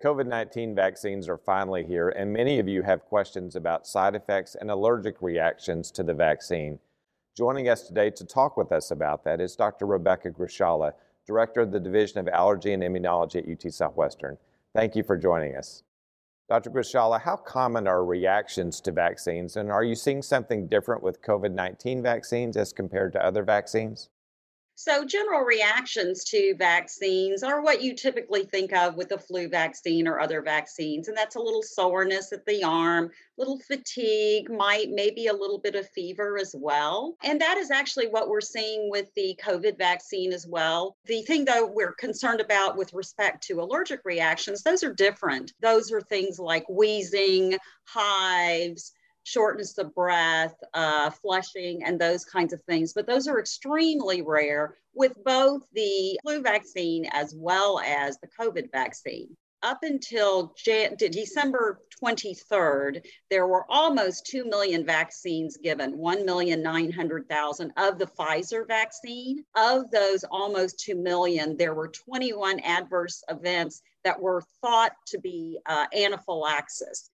The COVID-19 vaccines are finally here, and many of you have questions about side effects and allergic reactions to the vaccine. Joining us today to talk with us about that is Dr. Rebecca Gruchalla, Director of the Division of Allergy and Immunology at UT Southwestern. Thank you for joining us. Dr. Gruchalla, how common are reactions to vaccines, and are you seeing something different with COVID-19 vaccines as compared to other vaccines? So general reactions to vaccines are what you typically think of with the flu vaccine or other vaccines, and that's a little soreness at the arm, little fatigue, maybe a little bit of fever as well. And that is actually what we're seeing with the COVID vaccine as well. The thing, though, we're concerned about with respect to allergic reactions, those are different. Those are things like wheezing, hives, shortness of breath, flushing, and those kinds of things. But those are extremely rare with both the flu vaccine as well as the COVID vaccine. Up until December 23rd, there were almost 2 million vaccines given, 1,900,000 of the Pfizer vaccine. Of those almost 2 million, there were 21 adverse events that were thought to be anaphylaxis.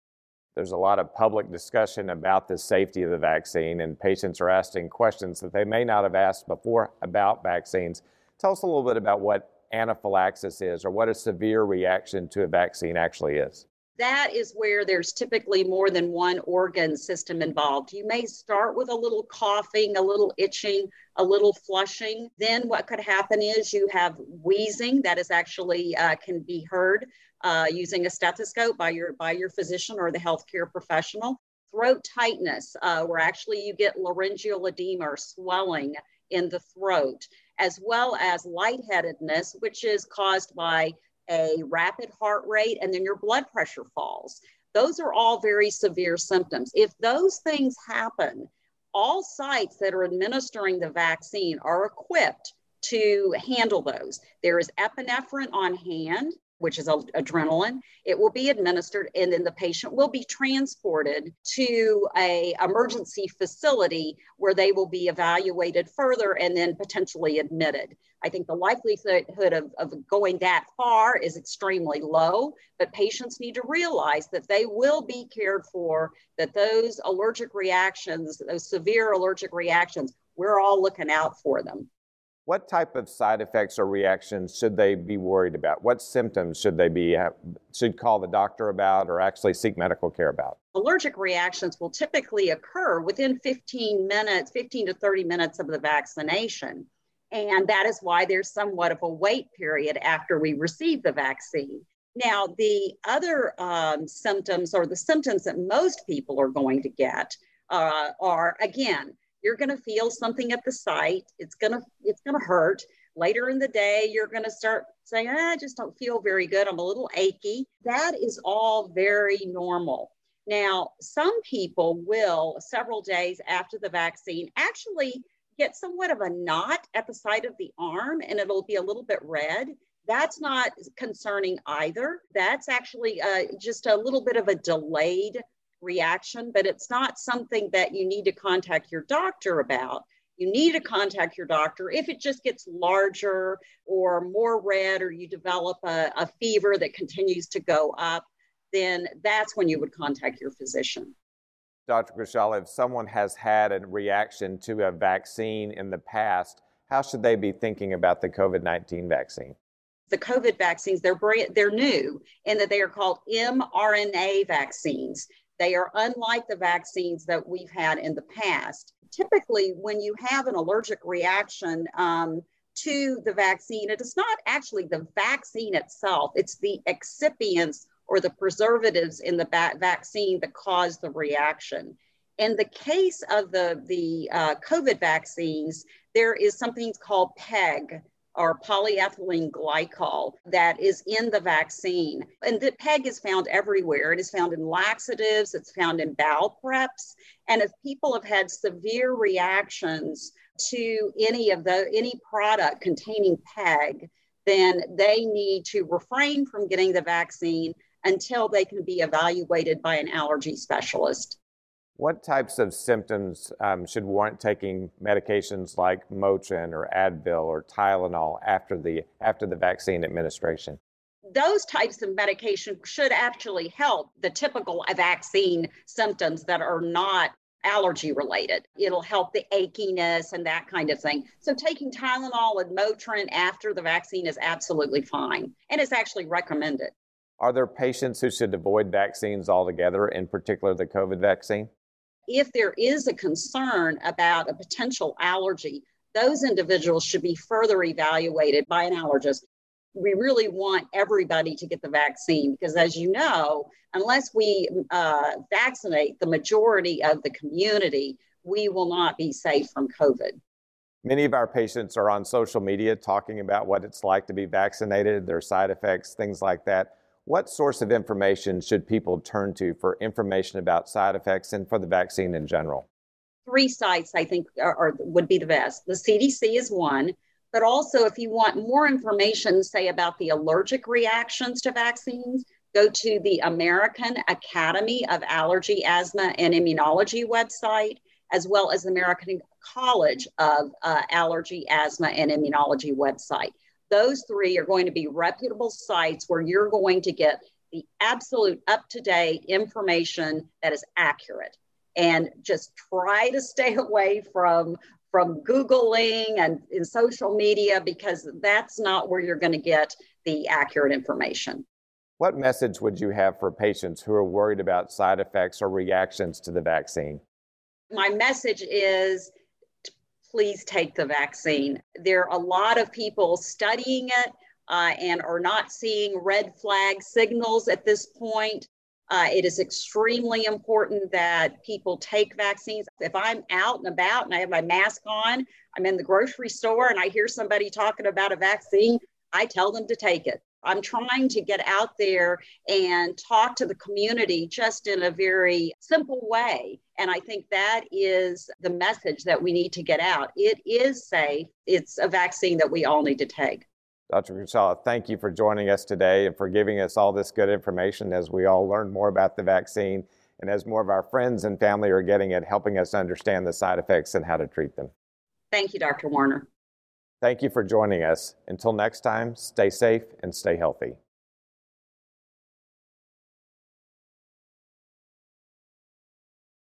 There's a lot of public discussion about the safety of the vaccine, and patients are asking questions that they may not have asked before about vaccines. Tell us a little bit about what anaphylaxis is, or what a severe reaction to a vaccine actually is. That is where there's typically more than one organ system involved. You may start with a little coughing, a little itching, a little flushing. Then what could happen is you have wheezing that is actually can be heard using a stethoscope by your physician or the healthcare professional. Throat tightness, where actually you get laryngeal edema or swelling in the throat, as well as lightheadedness, which is caused by a rapid heart rate, and then your blood pressure falls. Those are all very severe symptoms. If those things happen, all sites that are administering the vaccine are equipped to handle those. There is epinephrine on hand, which is adrenaline. It will be administered, and then the patient will be transported to an emergency facility where they will be evaluated further and then potentially admitted. I think the likelihood of going that far is extremely low, but patients need to realize that they will be cared for, that those allergic reactions, those severe allergic reactions, we're all looking out for them. What type of side effects or reactions should they be worried about? What symptoms should they should call the doctor about or actually seek medical care about? Allergic reactions will typically occur within 15 to 30 minutes of the vaccination. And that is why there's somewhat of a wait period after we receive the vaccine. Now, the other symptoms, or the symptoms that most people are going to get are, again, you're going to feel something at the site. It's going to hurt. Later in the day, you're going to start saying, I just don't feel very good. I'm a little achy. That is all very normal. Now, some people will, several days after the vaccine, actually get somewhat of a knot at the side of the arm, and it'll be a little bit red. That's not concerning either. That's actually just a little bit of a delayed reaction, but it's not something that you need to contact your doctor about. You need to contact your doctor if it just gets larger or more red, or you develop a fever that continues to go up, then that's when you would contact your physician. Dr. Gruchalla, if someone has had a reaction to a vaccine in the past, how should they be thinking about the COVID-19 vaccine? The COVID vaccines, they're new in that they are called mRNA vaccines. They are unlike the vaccines that we've had in the past. Typically, when you have an allergic reaction to the vaccine, it is not actually the vaccine itself. It's the excipients or the preservatives in the vaccine that cause the reaction. In the case of the COVID vaccines, there is something called PEG, or polyethylene glycol, that is in the vaccine. And the PEG is found everywhere. It is found in laxatives, it's found in bowel preps. And if people have had severe reactions to any product containing PEG, then they need to refrain from getting the vaccine until they can be evaluated by an allergy specialist. What types of symptoms should warrant taking medications like Motrin or Advil or Tylenol after the vaccine administration? those types of medication should actually help the typical vaccine symptoms that are not allergy related. It'll help the achiness and that kind of thing. So taking Tylenol and Motrin after the vaccine is absolutely fine, and it's actually recommended. Are there patients who should avoid vaccines altogether, in particular the COVID vaccine? If there is a concern about a potential allergy, those individuals should be further evaluated by an allergist. We really want everybody to get the vaccine because, as you know, unless we vaccinate the majority of the community, we will not be safe from COVID. Many of our patients are on social media talking about what it's like to be vaccinated, their side effects, things like that. What source of information should people turn to for information about side effects and for the vaccine in general? Three sites, I think, would be the best. The CDC is one. But also, if you want more information, say, about the allergic reactions to vaccines, go to the American Academy of Allergy, Asthma, and Immunology website, as well as the American College of Allergy, Asthma, and Immunology website. Those three are going to be reputable sites where you're going to get the absolute up-to-date information that is accurate. And just try to stay away from Googling and in social media, because that's not where you're going to get the accurate information. What message would you have for patients who are worried about side effects or reactions to the vaccine? My message is, please take the vaccine. There are a lot of people studying it and are not seeing red flag signals at this point. It is extremely important that people take vaccines. If I'm out and about and I have my mask on, I'm in the grocery store and I hear somebody talking about a vaccine, I tell them to take it. I'm trying to get out there and talk to the community just in a very simple way. And I think that is the message that we need to get out. It is safe. It's a vaccine that we all need to take. Dr. Gruchalla, thank you for joining us today and for giving us all this good information as we all learn more about the vaccine and as more of our friends and family are getting it, helping us understand the side effects and how to treat them. Thank you, Dr. Warner. Thank you for joining us. Until next time, stay safe and stay healthy.